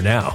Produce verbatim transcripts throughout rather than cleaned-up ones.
now.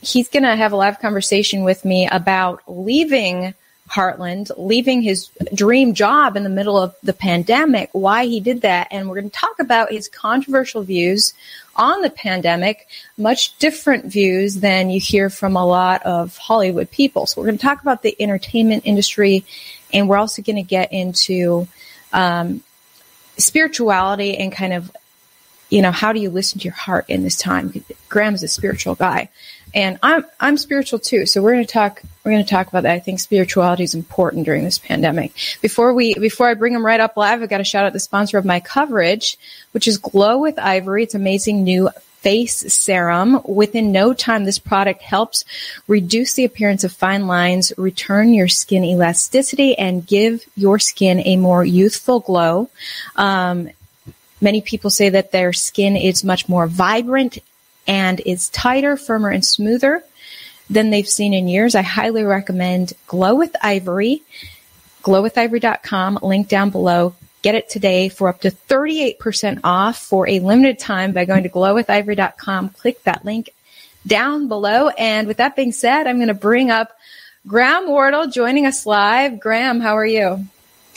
he's going to have a live conversation with me about leaving Heartland, leaving his dream job in the middle of the pandemic, why he did that. And we're going to talk about his controversial views on the pandemic, much different views than you hear from a lot of Hollywood people. So we're going to talk about the entertainment industry, and we're also going to get into um, spirituality and kind of, you know, how do you listen to your heart in this time? Graham's a spiritual guy. And I'm I'm spiritual too, so we're going to talk we're going to talk about that. I think spirituality is important during this pandemic. Before we before I bring them right up live, I've got to shout out the sponsor of my coverage, which is Glow with Ivory. It's an amazing new face serum. Within no time, this product helps reduce the appearance of fine lines, return your skin elasticity, and give your skin a more youthful glow. Um, many people say that their skin is much more vibrant and is tighter, firmer, and smoother than they've seen in years. I highly recommend Glow with Ivory, glow with ivory dot com, link down below. Get it today for up to thirty-eight percent off for a limited time by going to glow with ivory dot com. Click that link down below. And with that being said, I'm going to bring up Graham Wardle joining us live. Graham, how are you?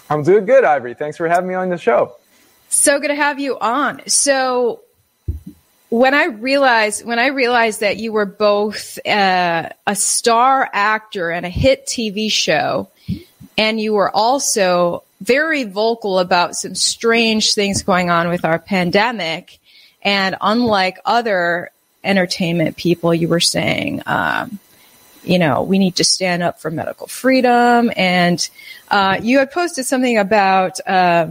I'm doing good, Ivory. Thanks for having me on the show. So good to have you on. So when I realized, when I realized that you were both uh, a star actor and a hit T V show, and you were also very vocal about some strange things going on with our pandemic. And unlike other entertainment people, you were saying, um, you know, we need to stand up for medical freedom. And uh, you had posted something about uh,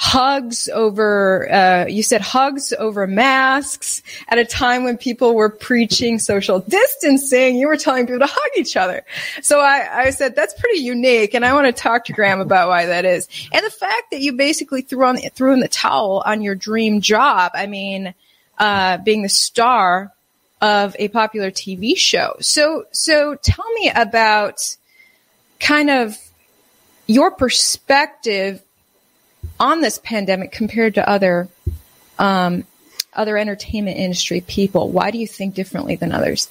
hugs over, uh, you said hugs over masks at a time when people were preaching social distancing. You were telling people to hug each other. So I, I said, that's pretty unique. And I want to talk to Graham about why that is. And the fact that you basically threw on, threw in the towel on your dream job. I mean, uh, being the star of a popular T V show. So, so tell me about kind of your perspective on this pandemic compared to other um, other entertainment industry people. Why do you think differently than others?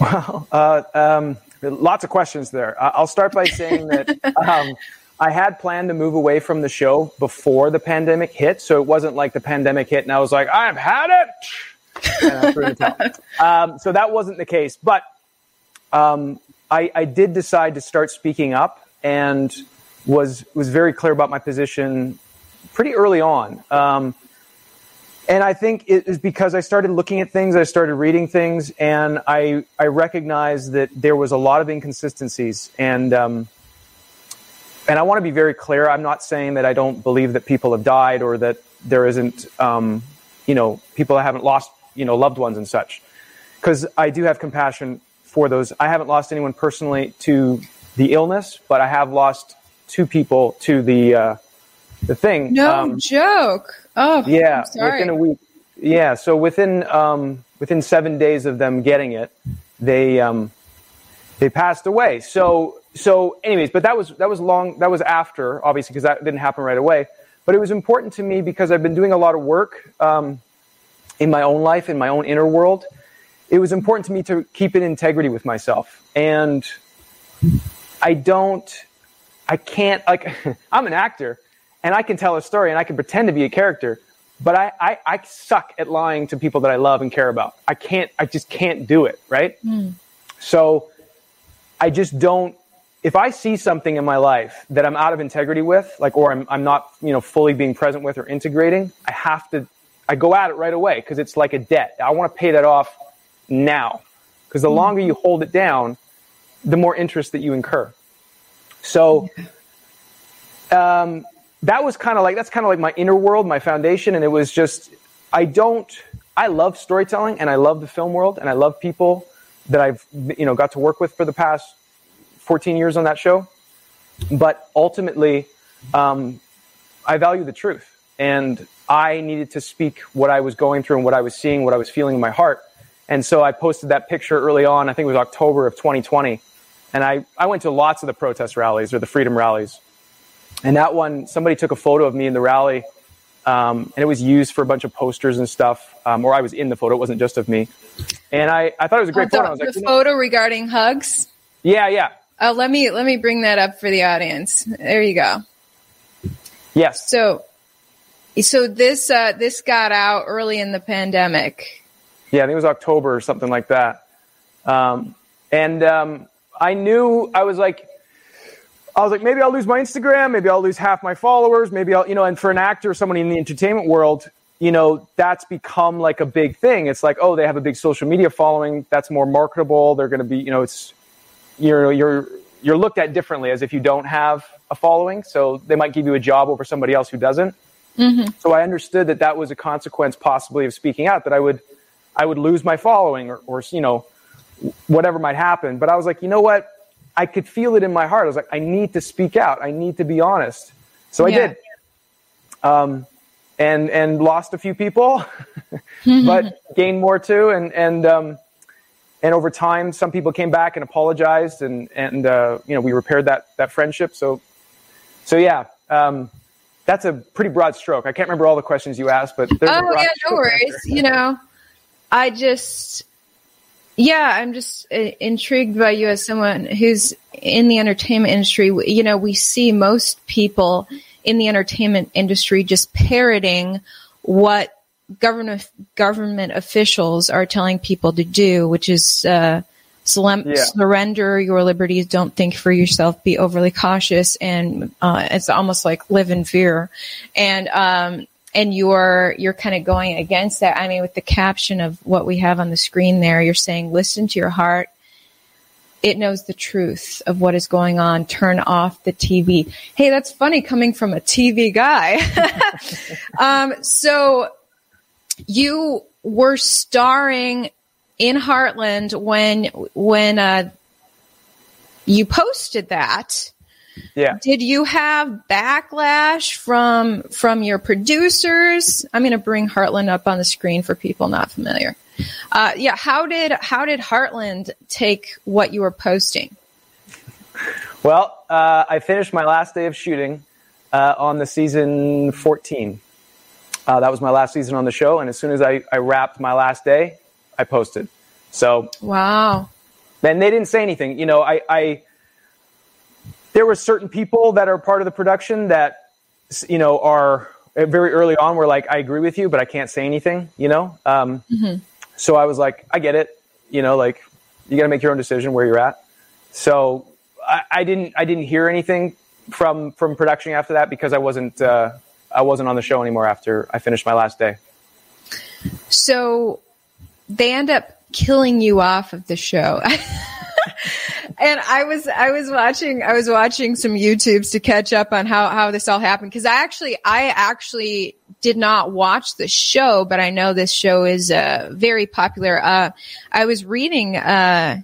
Well, uh, um, lots of questions there. I'll start by saying that um, I had planned to move away from the show before the pandemic hit, so it wasn't like the pandemic hit and I was like, I've had it! And I threw it down. Um, so that wasn't the case. But um, I, I did decide to start speaking up and was was very clear about my position pretty early on. Um, and I think it is because I started looking at things, I started reading things, and I, I recognized that there was a lot of inconsistencies. And um, and I want to be very clear. I'm not saying that I don't believe that people have died or that there isn't, um, you know, people that haven't lost, you know, loved ones and such. Because I do have compassion for those. I haven't lost anyone personally to the illness, but I have lost two people to the uh, the thing. No um, joke. Oh, yeah. I'm sorry. Within a week. Yeah. So within um, within seven days of them getting it, they um, they passed away. So so, anyways, but that was that was long. That was after, obviously, because that didn't happen right away. But it was important to me because I've been doing a lot of work um, in my own life, in my own inner world. It was important to me to keep in integrity with myself, and I don't. I can't, like, I'm an actor and I can tell a story and I can pretend to be a character, but I, I, I suck at lying to people that I love and care about. I can't, I just can't do it. Right. Mm. So I just don't, if I see something in my life that I'm out of integrity with, like, or I'm, I'm not, you know, fully being present with or integrating, I have to, I go at it right away. Cause it's like a debt. I want to pay that off now. Cause the mm. longer you hold it down, the more interest that you incur. So um, that was kind of like, that's kind of like my inner world, my foundation. And it was just, I don't, I love storytelling and I love the film world and I love people that I've, you know, got to work with for the past fourteen years on that show. But ultimately, um, I value the truth, and I needed to speak what I was going through and what I was seeing, what I was feeling in my heart. And so I posted that picture early on. I think it was October of twenty twenty. And I, I went to lots of the protest rallies or the freedom rallies. And that one, somebody took a photo of me in the rally, um, and it was used for a bunch of posters and stuff. Um, or I was in the photo. It wasn't just of me. And I, I thought it was a great oh, photo. I was the like, photo you know? regarding hugs? Yeah, yeah. Oh, let me let me bring that up for the audience. There you go. Yes. So so this uh, this got out early in the pandemic. Yeah, I think it was October or something like that. Um, and... Um, I knew I was like, I was like, maybe I'll lose my Instagram. Maybe I'll lose half my followers. Maybe I'll, you know, and for an actor, someone in the entertainment world, you know, that's become like a big thing. It's like, oh, they have a big social media following. That's more marketable. They're going to be, you know, it's, you're, you're, you're looked at differently as if you don't have a following. So they might give you a job over somebody else who doesn't. Mm-hmm. So I understood that that was a consequence possibly of speaking out, that I would, I would lose my following or, or, you know, whatever might happen. But I was like, you know what? I could feel it in my heart. I was like, I need to speak out. I need to be honest. So yeah. I did. Um, and, and lost a few people, but gained more too. And, and, um, and over time, some people came back and apologized and, and, uh, you know, we repaired that, that friendship. So, so yeah, um, that's a pretty broad stroke. I can't remember all the questions you asked, but there's oh, a yeah, no worries. Answer. You know, I just, yeah, I'm just uh, intrigued by you as someone who's in the entertainment industry. You know, we see most people in the entertainment industry just parroting what government government officials are telling people to do, which is uh, slem- yeah. surrender your liberties, don't think for yourself, be overly cautious, and uh, it's almost like live in fear. And um, and you're you're kind of going against that. I mean, with the caption of what we have on the screen there, you're saying, listen to your heart. It knows the truth of what is going on. Turn off the T V. Hey, that's funny coming from a T V guy. um, so you were starring in Heartland when when uh, you posted that. Yeah. Did you have backlash from from your producers? I'm going to bring Heartland up on the screen for people not familiar. Uh, yeah, how did how did Heartland take what you were posting? Well, uh, I finished my last day of shooting uh, on the season fourteen. Uh, that was my last season on the show, and as soon as I, I wrapped my last day, I posted. So wow. Then they didn't say anything. You know, I, I there were certain people that are part of the production that you know are very early on were like, I agree with you, but I can't say anything. You know. Um, mm-hmm. So I was like, I get it, you know, like you got to make your own decision where you're at. So I, I didn't, I didn't hear anything from, from production after that because I wasn't, uh, I wasn't on the show anymore after I finished my last day. So they end up killing you off of the show. And I was, I was watching, I was watching some YouTubes to catch up on how, how this all happened. Cause I actually, I actually did not watch the show, but I know this show is, uh, very popular. Uh, I was reading, uh,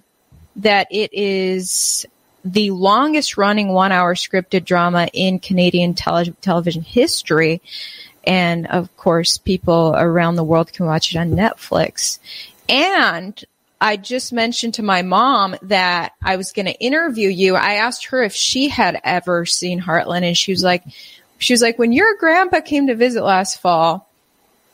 that it is the longest running one hour scripted drama in Canadian tele- television history. And of course, people around the world can watch it on Netflix. And I just mentioned to my mom that I was going to interview you. I asked her if she had ever seen Heartland, and she was like, she was like, when your grandpa came to visit last fall,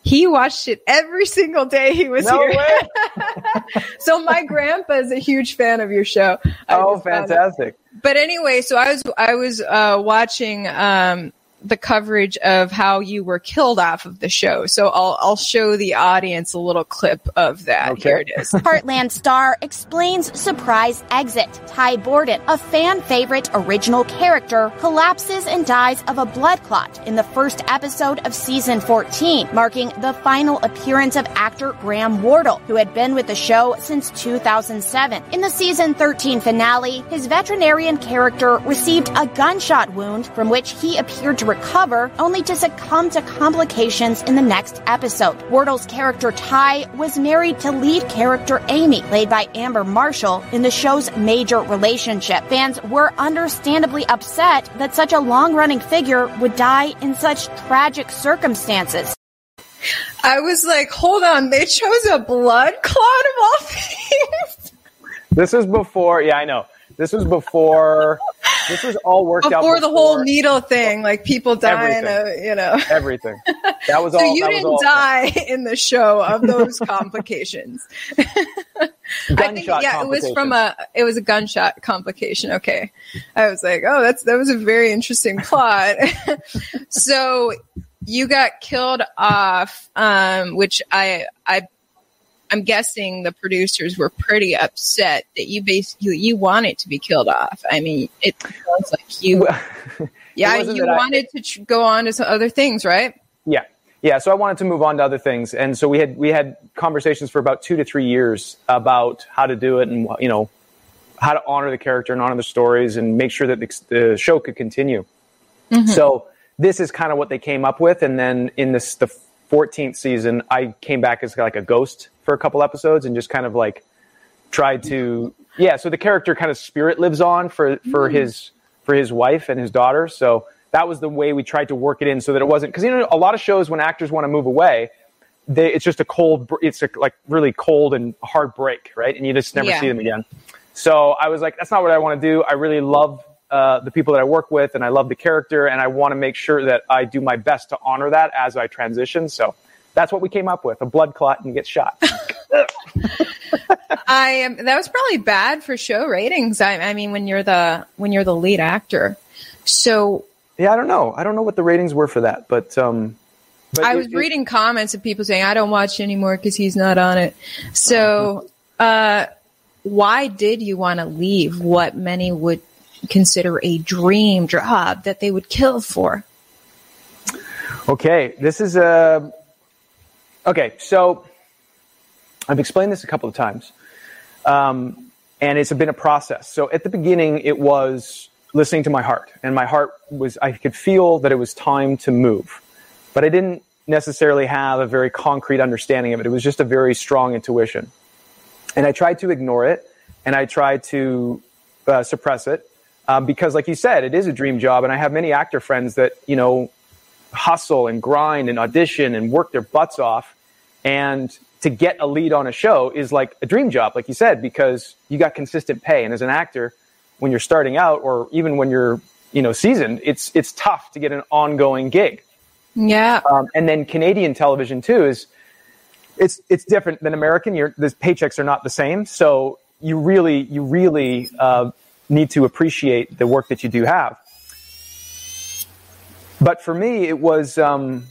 he watched it every single day he was no here. So my grandpa is a huge fan of your show. I oh, fantastic! But anyway, so I was I was uh, watching um, the coverage of how you were killed off of the show. So I'll, I'll show the audience a little clip of that. Okay. Here it is. Heartland star explains surprise exit. Ty Borden, a fan favorite original character, collapses and dies of a blood clot in the first episode of season fourteen, marking the final appearance of actor Graham Wardle, who had been with the show since two thousand seven. In the season thirteen finale, his veterinarian character received a gunshot wound from which he appeared to recover, only to succumb to complications in the next episode. Wardle's character Ty was married to lead character Amy, played by Amber Marshall, in the show's major relationship. Fans were understandably upset that such a long-running figure would die in such tragic circumstances. I was like, hold on, they chose a blood clot of all things? This is before, yeah, I know. This was before... This was all worked before out before the whole needle thing, like people dying, you know, everything. That was so all. So you that didn't was all die stuff. In the show of those complications. Gunshot I think, yeah, it was from a it was a gunshot complication. Okay, I was like, oh, that's that was a very interesting plot. So you got killed off, um, which I I. I'm guessing the producers were pretty upset that you basically, you wanted to be killed off. I mean, it sounds like you, yeah, you wanted I, to go on to some other things, right? Yeah. Yeah. So I wanted to move on to other things. And so we had, we had conversations for about two to three years about how to do it and, you know, how to honor the character and honor the stories and make sure that the, the show could continue. Mm-hmm. So this is kind of what they came up with. And then in this, the fourteenth season, I came back as like a ghost for a couple episodes and just kind of like tried to, yeah. So the character kind of spirit lives on for, for mm. his, for his wife and his daughter. So that was the way we tried to work it in so that it wasn't, cause you know, a lot of shows when actors want to move away, they, it's just a cold, it's a, like really cold and hard break. Right. And you just never yeah. see them again. So I was like, that's not what I want to do. I really love uh, the people that I work with and I love the character and I want to make sure that I do my best to honor that as I transition. So that's what we came up with, a blood clot and get shot. I am. That was probably bad for show ratings. I, I mean, when you're the when you're the lead actor. So yeah, I don't know. I don't know what the ratings were for that, but um, but I was it, reading it, comments of people saying I don't watch anymore because he's not on it. So uh, why did you want to leave what many would consider a dream job that they would kill for? Okay, this is a uh, okay. So I've explained this a couple of times. Um, and it's been a process. So at the beginning, it was listening to my heart. And my heart was, I could feel that it was time to move. But I didn't necessarily have a very concrete understanding of it. It was just a very strong intuition. And I tried to ignore it. And I tried to uh, suppress it. Um, because like you said, it is a dream job. And I have many actor friends that, you know, hustle and grind and audition and work their butts off. And to get a lead on a show is like a dream job, like you said, because you got consistent pay. And as an actor, when you're starting out or even when you're, you know, seasoned, it's it's tough to get an ongoing gig. Yeah. Um, and then Canadian television, too, is it's it's different than American. Your the paychecks are not the same. So you really, you really uh, need to appreciate the work that you do have. But for me, it was um,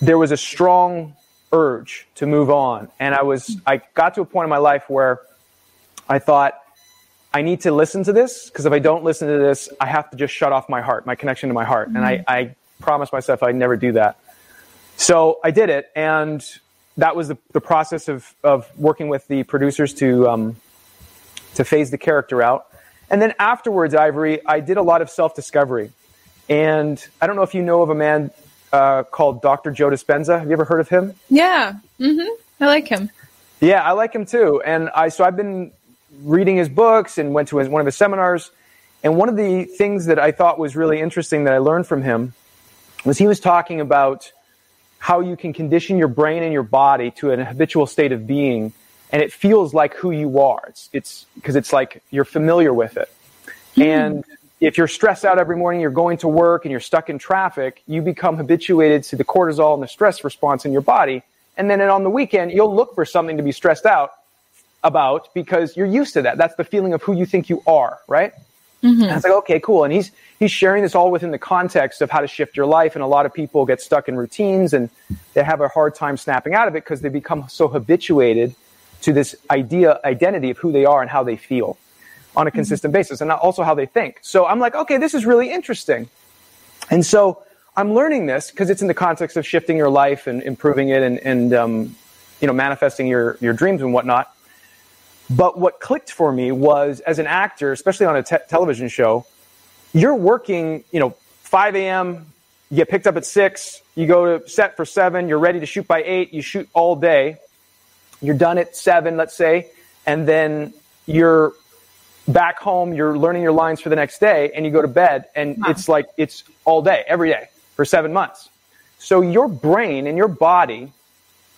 there was a strong urge to move on. And I was, I got to a point in my life where I thought I need to listen to this. Cause if I don't listen to this, I have to just shut off my heart, my connection to my heart. Mm-hmm. And I, I promised myself I'd never do that. So I did it. And that was the, the process of, of working with the producers to, um, to phase the character out. And then afterwards, Ivory, I did a lot of self-discovery. And I don't know if you know of a man Uh, called Doctor Joe Dispenza. Have you ever heard of him? Yeah. Mm-hmm. I like him. Yeah, I like him too. And I, so I've been reading his books and went to his, one of his seminars. And one of the things that I thought was really interesting that I learned from him was he was talking about how you can condition your brain and your body to an habitual state of being. And it feels like who you are. It's, it's because it's like you're familiar with it. Mm-hmm. And if you're stressed out every morning, you're going to work and you're stuck in traffic, you become habituated to the cortisol and the stress response in your body. And then on the weekend, you'll look for something to be stressed out about because you're used to that. That's the feeling of who you think you are, right? Mm-hmm. And it's like, okay, cool. And he's he's sharing this all within the context of how to shift your life. And a lot of people get stuck in routines and they have a hard time snapping out of it because they become so habituated to this idea, identity of who they are and how they feel on a consistent basis, and also how they think. So I'm like, okay, this is really interesting. And so I'm learning this because it's in the context of shifting your life and improving it and, and um, you know, manifesting your, your dreams and whatnot. But what clicked for me was, as an actor, especially on a te- television show, you're working, you know, five a.m., you get picked up at six, you go to set for seven, you're ready to shoot by eight, you shoot all day, you're done at seven, let's say, and then you're back home, you're learning your lines for the next day, and you go to bed, and wow. It's like it's all day, every day, for seven months. So your brain and your body,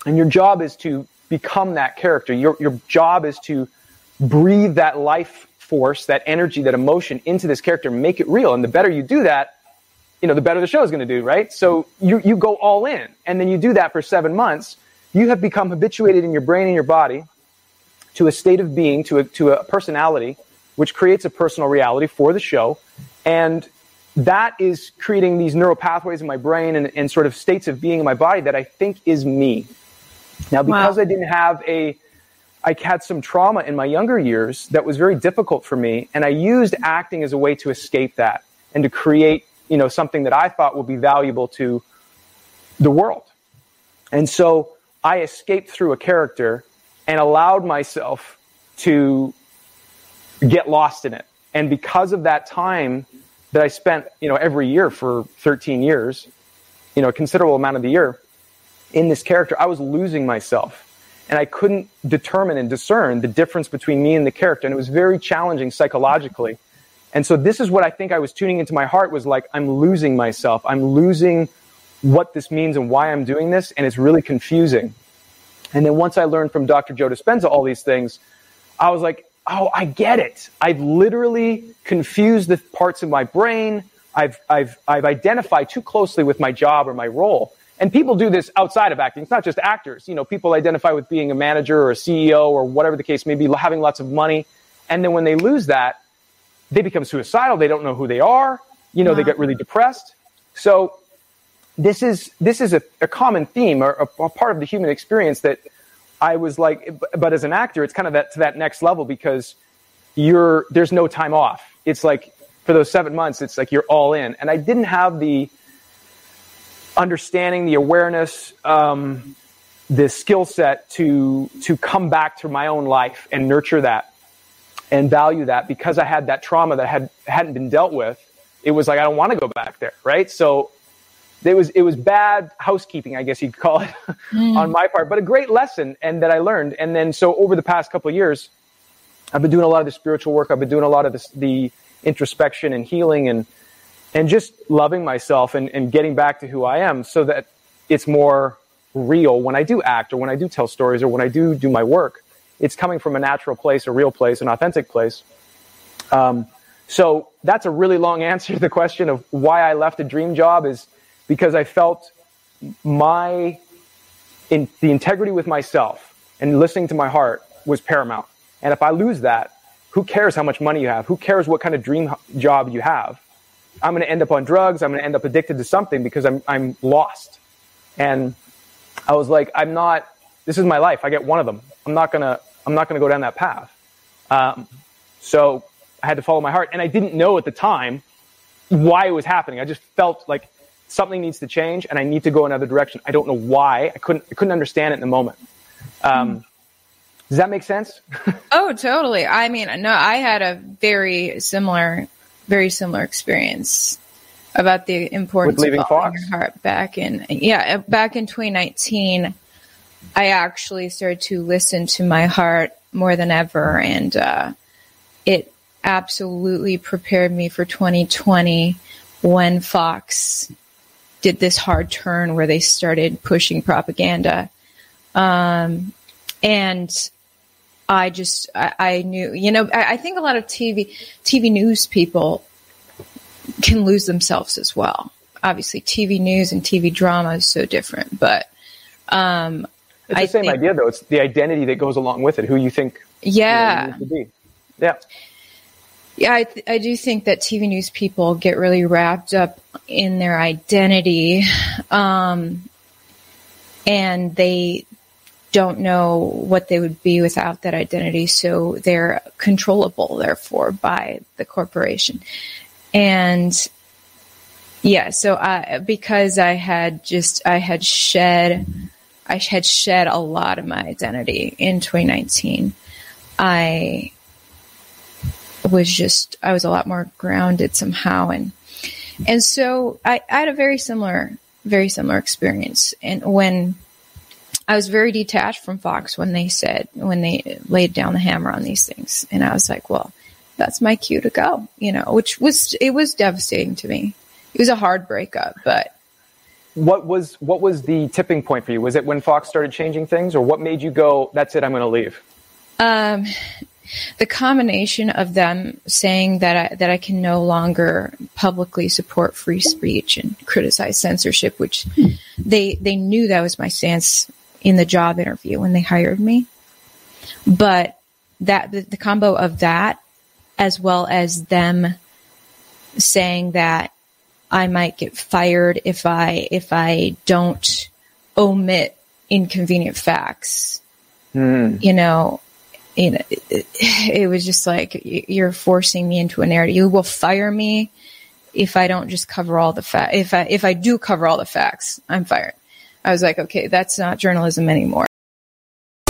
and your job is to become that character. Your your job is to breathe that life force, that energy, that emotion into this character, make it real. And the better you do that, you know, the better the show is going to do, right? So you, you go all in, and then you do that for seven months. You have become habituated in your brain and your body to a state of being, to a, to a personality, which creates a personal reality for the show. And that is creating these neural pathways in my brain and, and sort of states of being in my body that I think is me. Now, because wow. I didn't have a, I had some trauma in my younger years that was very difficult for me. And I used acting as a way to escape that and to create, you know, something that I thought would be valuable to the world. And so I escaped through a character and allowed myself to get lost in it. And because of that time that I spent, you know, every year for thirteen years, you know, a considerable amount of the year in this character, I was losing myself. And I couldn't determine and discern the difference between me and the character. And it was very challenging psychologically. And so this is what I think I was tuning into my heart was like, I'm losing myself. I'm losing what this means and why I'm doing this. And it's really confusing. And then once I learned from Doctor Joe Dispenza all these things, I was like, oh, I get it. I've literally confused the parts of my brain. I've, I've, I've identified too closely with my job or my role. And people do this outside of acting. It's not just actors. You know, people identify with being a manager or a C E O or whatever the case may be, having lots of money. And then when they lose that, they become suicidal. They don't know who they are. You know, wow. They get really depressed. So this is this is a, a common theme or a, a part of the human experience that I was like, but as an actor, it's kind of that to that next level because you're there's no time off. It's like for those seven months, it's like you're all in. And I didn't have the understanding, the awareness, um, the skill set to to come back to my own life and nurture that. And value that because I had that trauma that had hadn't been dealt with. It was like I don't want to go back there, right? So it was it was bad housekeeping, I guess you'd call it, mm. on my part, but a great lesson and that I learned. And then so over the past couple of years, I've been doing a lot of the spiritual work. I've been doing a lot of this, the introspection and healing and and just loving myself and, and getting back to who I am, so that it's more real when I do act or when I do tell stories or when I do do my work. It's coming from a natural place, a real place, an authentic place. Um, so that's a really long answer to the question of why I left a dream job is because I felt my in, the integrity with myself and listening to my heart was paramount. And if I lose that, who cares how much money you have? Who cares what kind of dream job you have? I'm going to end up on drugs. I'm going to end up addicted to something because I'm I'm lost. And I was like, I'm not. This is my life. I get one of them. I'm not gonna. I'm not gonna go down that path. Um, so I had to follow my heart, and I didn't know at the time why it was happening. I just felt like something needs to change, and I need to go another direction. I don't know why. I couldn't. I couldn't understand it in the moment. Um, does that make sense? Oh, totally. I mean, no, I had a very similar, very similar experience about the importance With leaving of following Fox. Your heart back in yeah back in twenty nineteen. I actually started to listen to my heart more than ever, and uh, it absolutely prepared me for twenty twenty when Fox did this hard turn where they started pushing propaganda. Um, and I just, I, I knew, you know, I, I think a lot of T V, T V news people can lose themselves as well. Obviously, T V news and T V drama is so different, but um It's the I same think, idea, though. It's the identity that goes along with it, who you think yeah. you know, you need to be. Yeah. Yeah, I, th- I do think that T V news people get really wrapped up in their identity, um, and they don't know what they would be without that identity, so they're controllable, therefore, by the corporation. And, yeah, so I, because I had just, I had shed... I had shed a lot of my identity in twenty nineteen. I was just, I was a lot more grounded somehow. And, and so I, I had a very similar, very similar experience. And when I was very detached from Fox, when they said, when they laid down the hammer on these things, and I was like, well, that's my cue to go, you know, which was, it was devastating to me. It was a hard breakup, but What was what was the tipping point for you? Was it when Fox started changing things, or what made you go, that's it, I'm going to leave? Um, the combination of them saying that I, that I can no longer publicly support free speech and criticize censorship, which they they knew that was my stance in the job interview when they hired me. But that the, the combo of that, as well as them saying that I might get fired if I if I don't omit inconvenient facts. Mm. You know, you know it, it was just like, you're forcing me into a narrative. You will fire me if I don't just cover all the facts. If I if I do cover all the facts, I'm fired. I was like, okay, that's not journalism anymore.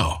Now.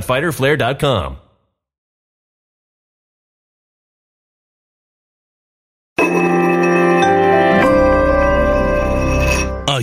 com. fighter flare dot com. A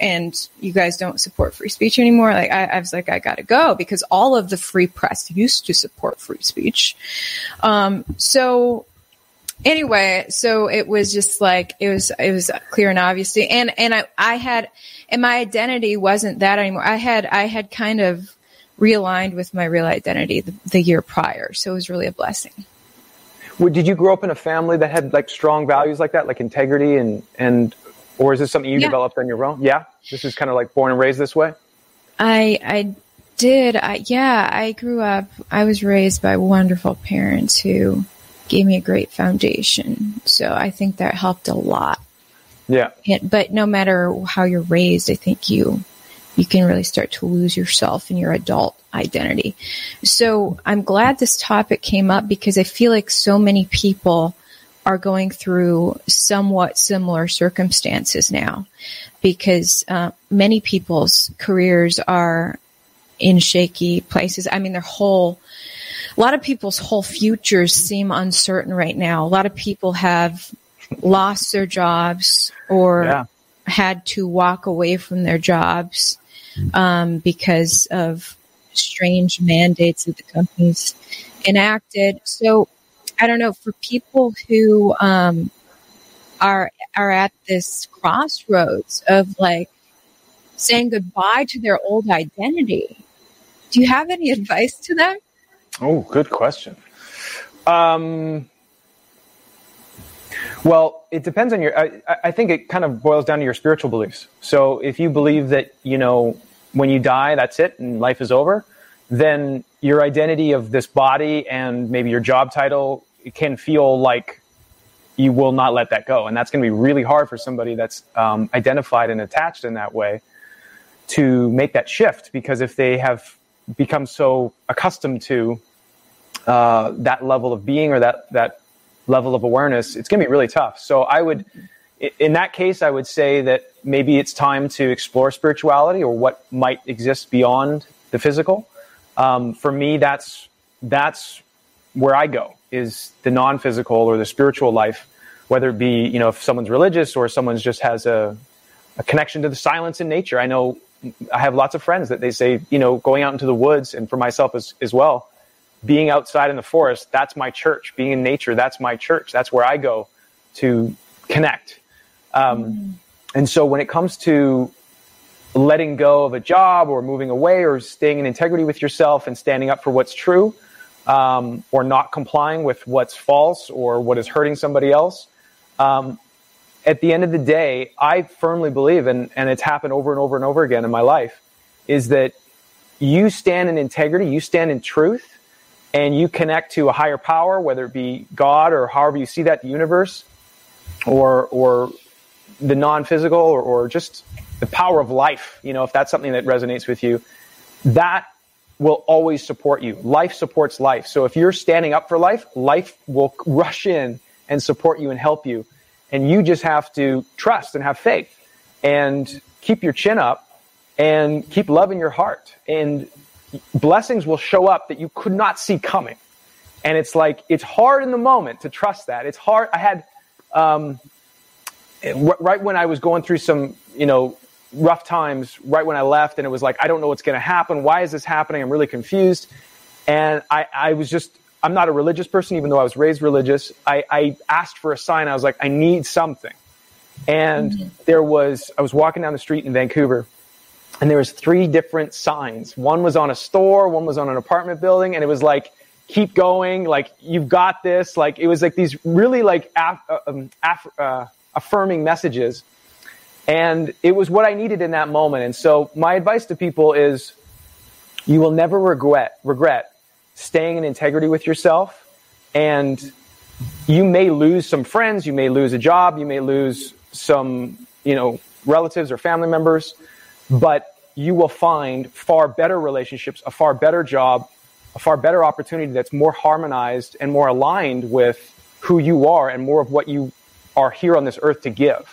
And you guys don't support free speech anymore? Like I, I was like, I got to go. Because all of the free press used to support free speech. Um, so anyway, so it was just like, it was, it was clear and obvious. And, and I, I had, and my identity wasn't that anymore. I had, I had kind of realigned with my real identity the, the year prior. So it was really a blessing. Well, did you grow up in a family that had like strong values like that, like integrity and, and, or is this something you yeah. developed on your own? Yeah. This is kind of like born and raised this way. I, I, Did I? Yeah, I grew up. I was raised by wonderful parents who gave me a great foundation. So I think that helped a lot. Yeah. And, but no matter how you're raised, I think you you can really start to lose yourself and your adult identity. So I'm glad this topic came up because I feel like so many people are going through somewhat similar circumstances now, because uh, many people's careers are in shaky places. I mean, their whole, a lot of people's whole futures seem uncertain right now. A lot of people have lost their jobs or yeah. had to walk away from their jobs um, because of strange mandates that the companies enacted. So I don't know, for people who um, are are at this crossroads of like saying goodbye to their old identity, do you have any advice to them? Oh, good question. Um, well, it depends on your, I, I think it kind of boils down to your spiritual beliefs. So if you believe that, you know, when you die, that's it and life is over, then your identity of this body and maybe your job title it can feel like you will not let that go. And that's going to be really hard for somebody that's um, identified and attached in that way to make that shift, because if they have become so accustomed to uh, that level of being or that, that level of awareness, it's going to be really tough. So I would, in that case, I would say that maybe it's time to explore spirituality or what might exist beyond the physical. Um, for me, that's, that's where I go, is the non-physical or the spiritual life, whether it be, you know, if someone's religious or someone's just has a, a connection to the silence in nature. I know I have lots of friends that they say, you know, going out into the woods, and for myself as, as well, being outside in the forest, that's my church. Being in nature, that's my church. That's where I go to connect. Um, mm. And so when it comes to letting go of a job or moving away or staying in integrity with yourself and standing up for what's true, um, or not complying with what's false or what is hurting somebody else, um, at the end of the day, I firmly believe, and, and it's happened over and over and over again in my life, is that you stand in integrity, you stand in truth, and you connect to a higher power, whether it be God or however you see that, the universe, or or the non-physical, or, or just the power of life. You know, if that's something that resonates with you, that will always support you. Life supports life. So if you're standing up for life, life will rush in and support you and help you. And you just have to trust and have faith and keep your chin up and keep love in your heart. And blessings will show up that you could not see coming. And it's like, it's hard in the moment to trust that. It's hard. I had, um, right when I was going through some, you know, rough times, right when I left, and it was like, I don't know what's going to happen. Why is this happening? I'm really confused. And I, I was just, I'm not a religious person, even though I was raised religious. I, I asked for a sign. I was like, I need something. And mm-hmm. there was, I was walking down the street in Vancouver, and there was three different signs. One was on a store, one was on an apartment building. And it was like, keep going. Like, you've got this. Like, it was like these really like af- um, af- uh, affirming messages. And it was what I needed in that moment. And so my advice to people is you will never regret, regret staying in integrity with yourself. And you may lose some friends, you may lose a job, you may lose some, you know, relatives or family members, but you will find far better relationships, a far better job, a far better opportunity that's more harmonized and more aligned with who you are and more of what you are here on this earth to give.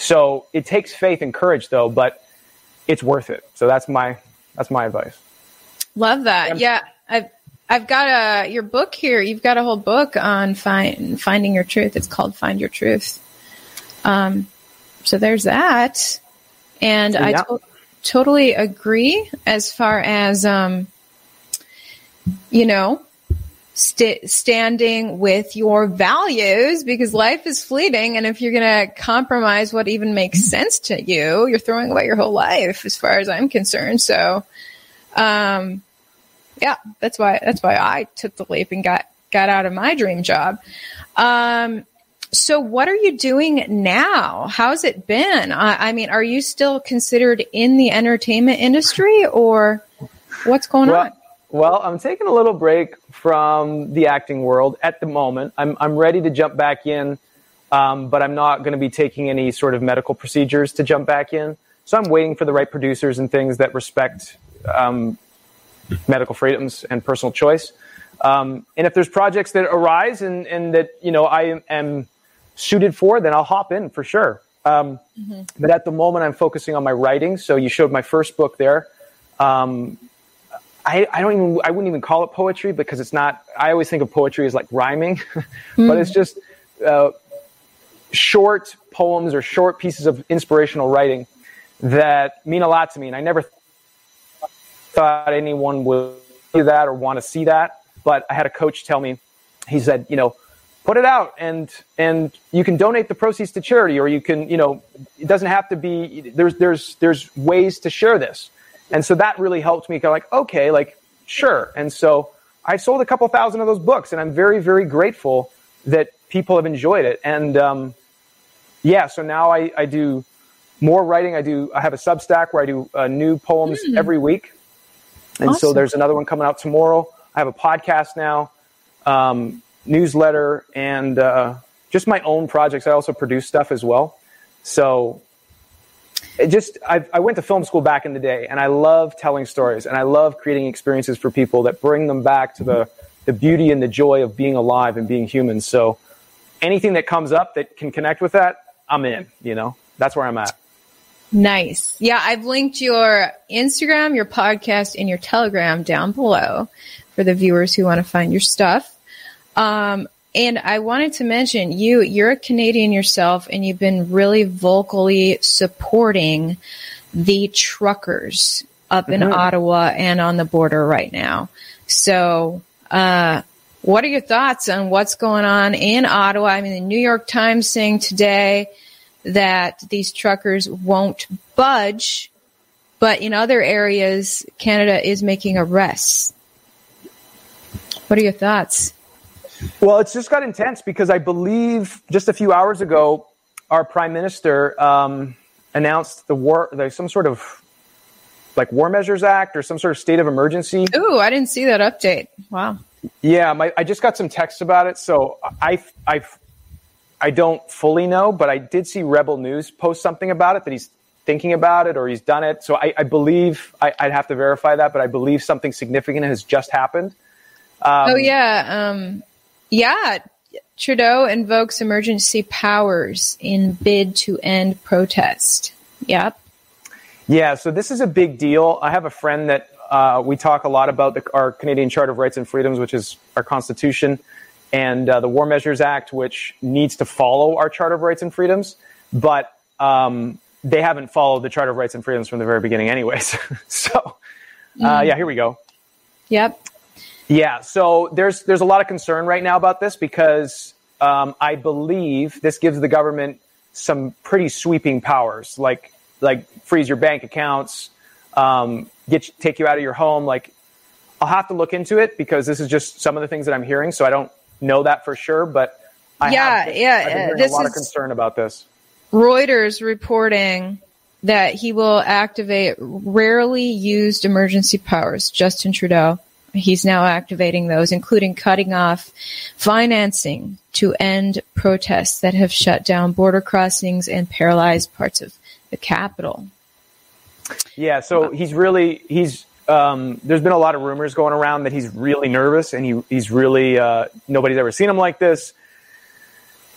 So it takes faith and courage, though, but it's worth it. So that's my, that's my advice. Love that. I'm- yeah. I've, I've got a, your book here. You've got a whole book on find, finding your truth. It's called Find Your Truth. Um, so there's that. And yeah. I to- totally agree as far as, um, you know, st- standing with your values, because life is fleeting. And if you're going to compromise what even makes sense to you, you're throwing away your whole life as far as I'm concerned. So, um, yeah, that's why, that's why I took the leap and got, got out of my dream job. Um, so what are you doing now? How's it been? I, I mean, are you still considered in the entertainment industry, or what's going well, on? Well, I'm taking a little break from the acting world at the moment. I'm, I'm ready to jump back in. Um, but I'm not going to be taking any sort of medical procedures to jump back in. So I'm waiting for the right producers and things that respect, um, medical freedoms and personal choice. Um, and if there's projects that arise and, and that, you know, I am suited for, then I'll hop in for sure. Um, mm-hmm. But at the moment I'm focusing on my writing. So you showed my first book there. Um, I, I don't even, I wouldn't even call it poetry, because it's not, I always think of poetry as like rhyming, mm-hmm. but it's just, uh, short poems or short pieces of inspirational writing that mean a lot to me. And I never th- thought anyone would do that or want to see that, but I had a coach tell me, he said, you know, put it out and and you can donate the proceeds to charity, or you can, you know, it doesn't have to be, there's there's there's ways to share this. And so that really helped me go like, okay, like, sure. And so I sold a couple thousand of those books, and I'm very, very grateful that people have enjoyed it. And um yeah, so now I I do more writing. I do I have a Substack where I do uh, new poems mm. every week. And awesome. So there's another one coming out tomorrow. I have a podcast now. Um, newsletter, and uh, just my own projects. I also produce stuff as well. So it just, I, I went to film school back in the day, and I love telling stories, and I love creating experiences for people that bring them back to the, the beauty and the joy of being alive and being human. So anything that comes up that can connect with that, I'm in, you know, that's where I'm at. Nice. Yeah, I've linked your Instagram, your podcast, and your Telegram down below for the viewers who want to find your stuff. Um, and I wanted to mention you, you're a Canadian yourself, and you've been really vocally supporting the truckers up mm-hmm. in Ottawa and on the border right now. So, uh, what are your thoughts on what's going on in Ottawa? I mean, the New York Times saying today that these truckers won't budge, but in other areas, Canada is making arrests. What are your thoughts? Well, it's just got intense because I believe just a few hours ago, our prime minister um, announced the war, like some sort of like War Measures Act or some sort of state of emergency. Ooh, I didn't see that update. Wow. Yeah, my, I just got some texts about it, so I, I, I don't fully know, but I did see Rebel News post something about it, that he's thinking about it or he's done it. So I, I believe, I, I'd have to verify that, but I believe something significant has just happened. Um, oh, yeah. Um, yeah, Trudeau invokes emergency powers in bid to end protest. Yep. Yeah, so this is a big deal. I have a friend that uh, we talk a lot about the, our Canadian Charter of Rights and Freedoms, which is our Constitution, and uh, the War Measures Act, which needs to follow our Charter of Rights and Freedoms, but um, they haven't followed the Charter of Rights and Freedoms from the very beginning anyways. so, uh, mm. yeah, here we go. Yep. Yeah, so there's there's a lot of concern right now about this because um, I believe this gives the government some pretty sweeping powers, like like freeze your bank accounts, um, get you, take you out of your home. Like, I'll have to look into it because this is just some of the things that I'm hearing, so I don't know that for sure, but I yeah, have yeah, I've been hearing this a lot of concern about this. Reuters reporting that he will activate rarely used emergency powers. Justin Trudeau, he's now activating those, including cutting off financing to end protests that have shut down border crossings and paralyzed parts of the capital. Yeah, so he's really he's. Um, there's been a lot of rumors going around that he's really nervous and he, he's really, uh, nobody's ever seen him like this.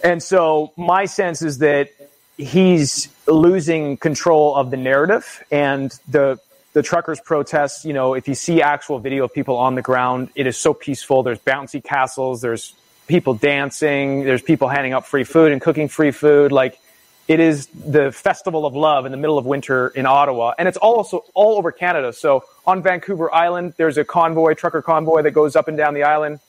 And so my sense is that he's losing control of the narrative and the, the truckers protests. You know, if you see actual video of people on the ground, it is so peaceful. There's bouncy castles, there's people dancing, there's people handing out free food and cooking free food. Like, it is the festival of love in the middle of winter in Ottawa. And it's also all over Canada. So on Vancouver Island, there's a convoy, trucker convoy that goes up and down the island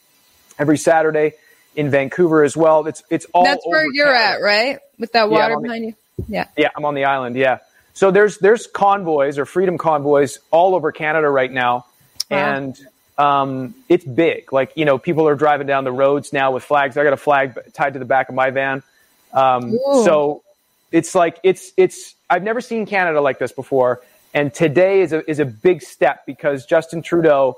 every Saturday. In Vancouver as well. It's it's all That's over where you're Canada. At, right? With that water yeah, behind the, you. Yeah. Yeah, I'm on the island, yeah. So there's there's convoys or freedom convoys all over Canada right now. Wow. And um, it's big. Like, you know, people are driving down the roads now with flags. I got a flag tied to the back of my van. Um, so It's like, it's, it's, I've never seen Canada like this before. And today is a, is a big step because Justin Trudeau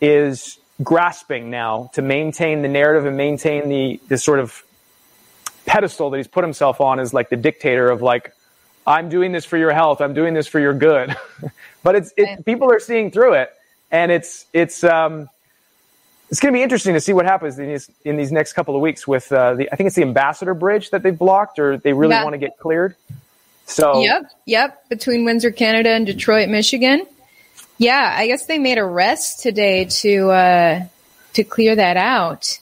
is grasping now to maintain the narrative and maintain the, the sort of pedestal that he's put himself on as like the dictator of like, I'm doing this for your health. I'm doing this for your good. But it's, it, people are seeing through it. And it's, it's, um, it's going to be interesting to see what happens in these, in these next couple of weeks with uh, the, I think it's the Ambassador Bridge that they've blocked or they really yeah. want to get cleared. So Yep. Yep. Between Windsor, Canada and Detroit, Michigan. Yeah. I guess they made arrests today to, uh, to clear that out.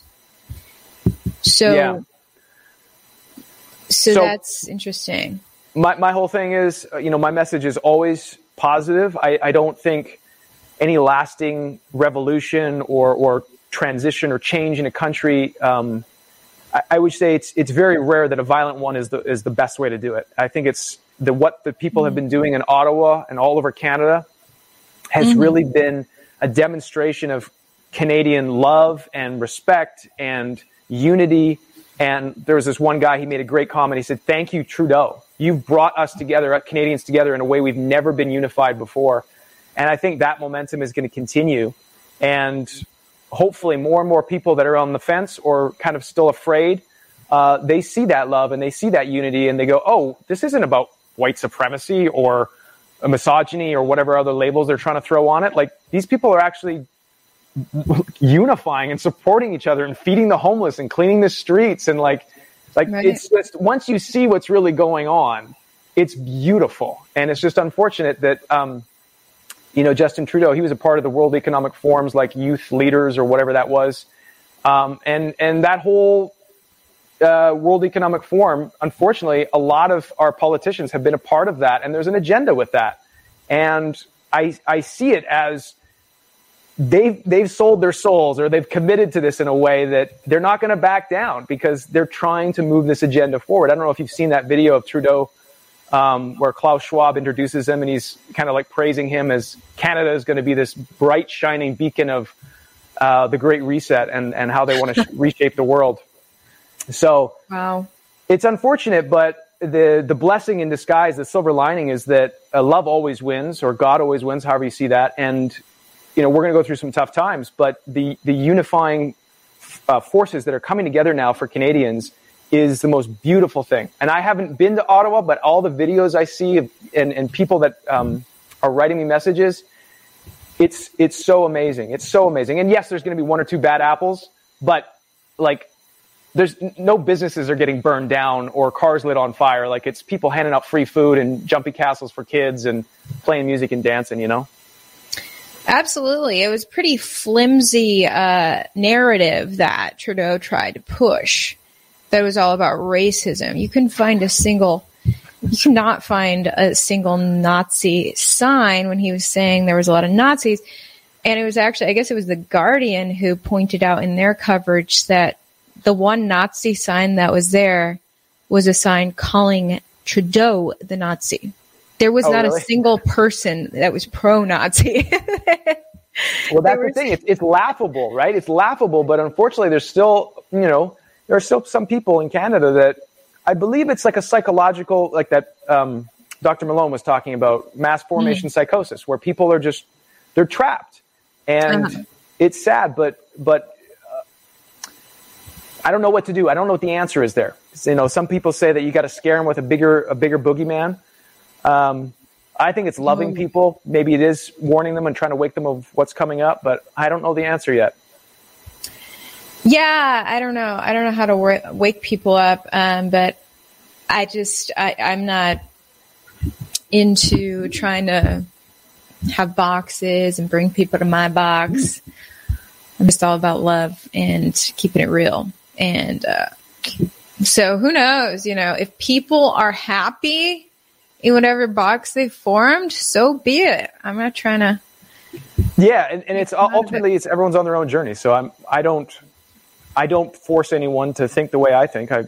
So, yeah. so, so that's interesting. My, my whole thing is, you know, my message is always positive. I, I don't think any lasting revolution or, or, transition or change in a country, um, I, I would say it's it's very rare that a violent one is the is the best way to do it. I think it's the what the people have been doing in Ottawa and all over Canada has mm-hmm. really been a demonstration of Canadian love and respect and unity. And there was this one guy, he made a great comment. He said, "Thank you, Trudeau. You've brought us together, Canadians together, in a way we've never been unified before." And I think that momentum is going to continue. And hopefully more and more people that are on the fence or kind of still afraid, uh, they see that love and they see that unity and they go, oh, this isn't about white supremacy or a misogyny or whatever other labels they're trying to throw on it. Like, these people are actually unifying and supporting each other and feeding the homeless and cleaning the streets. And like, like right. It's just, once you see what's really going on, it's beautiful. And it's just unfortunate that, um, you know, Justin Trudeau, he was a part of the World Economic Forum's like youth leaders or whatever that was. Um, and, and that whole uh, World Economic Forum, unfortunately, a lot of our politicians have been a part of that. And there's an agenda with that. And I, I see it as they've, they've sold their souls, or they've committed to this in a way that they're not going to back down, because they're trying to move this agenda forward. I don't know if you've seen that video of Trudeau, Um, where Klaus Schwab introduces him and he's kind of like praising him as Canada is going to be this bright, shining beacon of uh, the Great Reset and, and how they want to reshape the world. So wow. It's unfortunate, but the, the blessing in disguise, the silver lining, is that uh, love always wins, or God always wins, however you see that. And, you know, we're going to go through some tough times, but the, the unifying uh, forces that are coming together now for Canadians is the most beautiful thing. And I haven't been to Ottawa, but all the videos I see of, and, and people that um, are writing me messages, it's it's so amazing. It's so amazing. And yes, there's going to be one or two bad apples, but like, there's no businesses are getting burned down or cars lit on fire. Like, it's people handing out free food and jumpy castles for kids and playing music and dancing, you know? Absolutely. It was pretty flimsy uh, narrative that Trudeau tried to push. That was all about racism. You couldn't find a single, you cannot find a single Nazi sign when he was saying there was a lot of Nazis. And it was actually, I guess it was The Guardian who pointed out in their coverage that the one Nazi sign that was there was a sign calling Trudeau the Nazi. There was oh, not really? a single person that was pro-Nazi. Well, that's was- the thing. It's, it's laughable, right? It's laughable, but unfortunately there's still, you know, there are still some people in Canada that, I believe it's like a psychological, like that um, Doctor Malone was talking about, mass formation mm. psychosis, where people are just, they're trapped. And uh-huh. It's sad, but but uh, I don't know what to do. I don't know what the answer is there. You know, some people say that you got to scare them with a bigger a bigger boogeyman. Um, I think it's loving oh. people. Maybe it is warning them and trying to wake them of what's coming up, but I don't know the answer yet. Yeah, I don't know. I don't know how to wor- wake people up, um, but I just, I, I'm not into trying to have boxes and bring people to my box. I'm just all about love and keeping it real. And uh, so who knows, you know, if people are happy in whatever box they formed, so be it. I'm not trying to. Yeah, and, and it's ultimately, it's everyone's on their own journey. So I'm, I don't. I don't force anyone to think the way I think. I,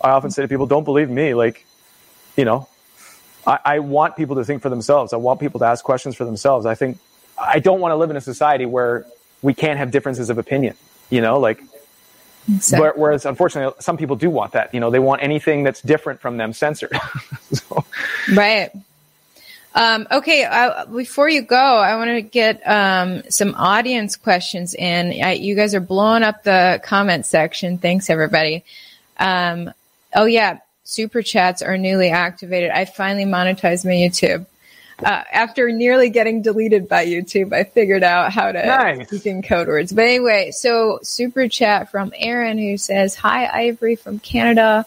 I often say to people, don't believe me. Like, you know, I, I want people to think for themselves. I want people to ask questions for themselves. I think I don't want to live in a society where we can't have differences of opinion, you know, like, so. where, whereas unfortunately some people do want that, you know, they want anything that's different from them censored. so. Right. Um, okay, I, before you go, I want to get um, some audience questions in. I, you guys are blowing up the comment section. Thanks, everybody. Um, oh, yeah, super chats are newly activated. I finally monetized my YouTube. Uh, after nearly getting deleted by YouTube, I figured out how to nice. speak in code words. But anyway, so super chat from Aaron, who says, hi, Ivory from Canada.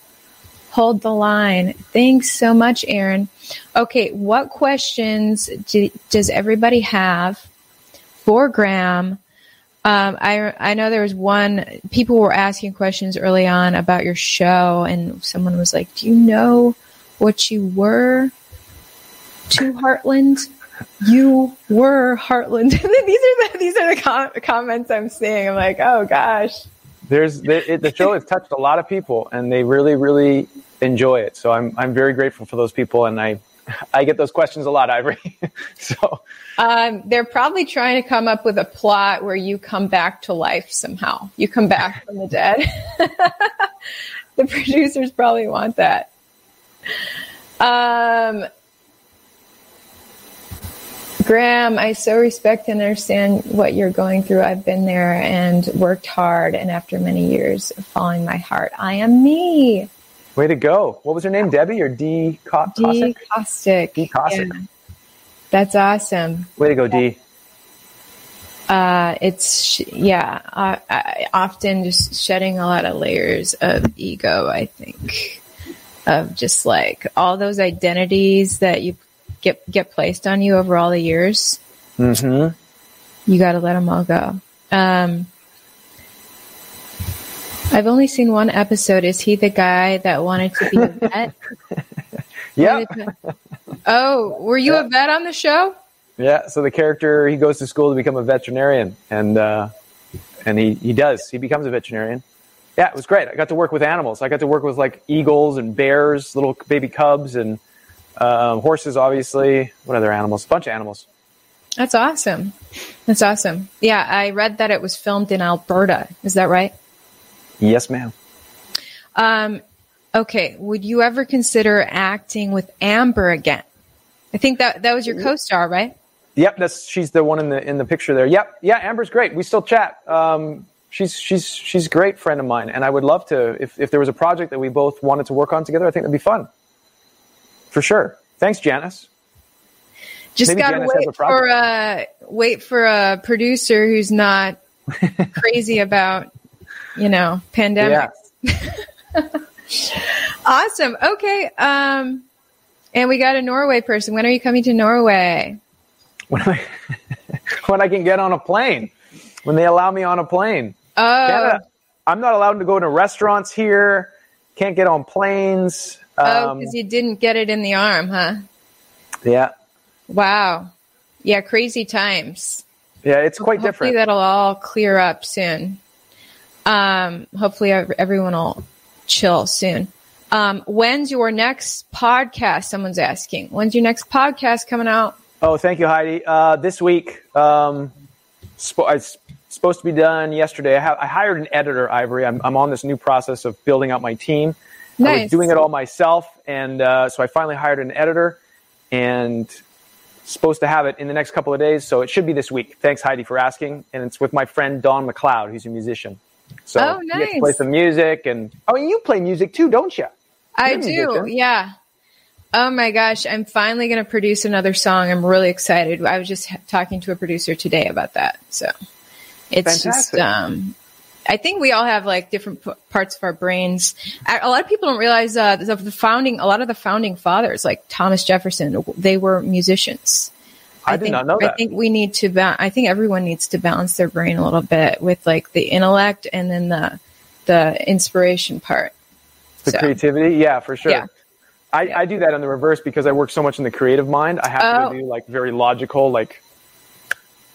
Hold the line. Thanks so much, Aaron. Okay, what questions do, does everybody have for Graham? Um, I I know there was one, people were asking questions early on about your show, and someone was like, do you know what you were to Heartland? You were Heartland. these are the, these are the com- comments I'm seeing. I'm like, oh, gosh. There's the, it, the show has touched a lot of people, and they really, really enjoy it. So I'm I'm very grateful for those people, and I I get those questions a lot, Ivory. so um, they're probably trying to come up with a plot where you come back to life somehow. You come back from the dead. The producers probably want that. Um, Graham, I so respect and understand what you're going through. I've been there and worked hard, and after many years of following my heart, I am me. Way to go. What was her name, Debbie or D? D. Kostick? D. Kostick. Yeah. That's awesome. Way to go, yeah. D. Uh, it's, yeah, I, I often just shedding a lot of layers of ego, I think, of just like all those identities that you get get placed on you over all the years. Mm-hmm. You got to let them all go. Um, I've only seen one episode. Is he the guy that wanted to be a vet? Yeah. Oh, were you yeah. a vet on the show? Yeah, so the character, he goes to school to become a veterinarian, and uh, and he, he does. He becomes a veterinarian. Yeah, it was great. I got to work with animals. I got to work with, like, eagles and bears, little baby cubs, and um, horses, obviously. What other animals? A bunch of animals. That's awesome. That's awesome. Yeah, I read that it was filmed in Alberta. Is that right? Yes, ma'am. Um, okay, would you ever consider acting with Amber again? I think that that was your co-star, right? Yep, that's she's the one in the in the picture there. Yep, yeah, Amber's great. We still chat. Um, she's she's she's a great friend of mine, and I would love to if if there was a project that we both wanted to work on together. I think that'd be fun, for sure. Thanks, Janice. Just Maybe gotta Janice wait for a wait for a producer who's not crazy about you know pandemics. Yeah. Awesome. Okay. Um, and we got a Norway person. When are you coming to Norway? When I, when I can get on a plane, when they allow me on a plane. Oh. Canada, I'm not allowed to go to restaurants here. Can't get on planes. Oh, because um, you didn't get it in the arm, huh? Yeah. Wow. Yeah, crazy times. Yeah, it's quite hopefully different. Hopefully that'll all clear up soon. Um, hopefully everyone will chill soon. Um, when's your next podcast? Someone's asking. When's your next podcast coming out? Oh, thank you, Heidi. Uh, this week, um, sp- it's supposed to be done yesterday. I, ha- I hired an editor, Ivory. I'm, I'm on this new process of building out my team. Nice. I was doing it all myself, and uh, so I finally hired an editor, and supposed to have it in the next couple of days. So it should be this week. Thanks, Heidi, for asking. And it's with my friend Don McLeod, who's a musician. So oh, nice. You get to play some music, and oh, and you play music too, don't you? I do, yeah. Oh my gosh, I'm finally going to produce another song. I'm really excited. I was just talking to a producer today about that. So it's fantastic. Just, um, I think we all have like different p- parts of our brains. A lot of people don't realize uh, the founding, a lot of the founding fathers, like Thomas Jefferson, they were musicians. I, I did think, not know that. I think we need to. Ba- I think everyone needs to balance their brain a little bit with like the intellect and then the the inspiration part. The so. creativity, yeah, for sure. Yeah. I, yeah. I do that in the reverse because I work so much in the creative mind. I have oh. to do like very logical like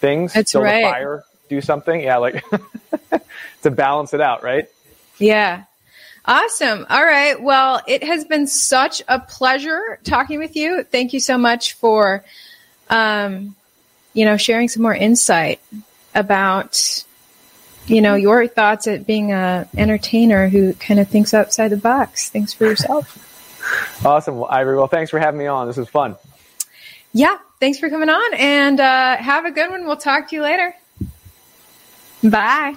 things. That's Build right. a fire, do something, yeah, like to balance it out, right? Yeah. Awesome. All right. Well, it has been such a pleasure talking with you. Thank you so much for um, you know, sharing some more insight about, you know, your thoughts at being a entertainer who kind of thinks outside the box, thinks for yourself. Awesome. Well, Ivory, well, thanks for having me on. This was fun. Yeah. Thanks for coming on, and, uh, have a good one. We'll talk to you later. Bye.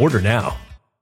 Order now.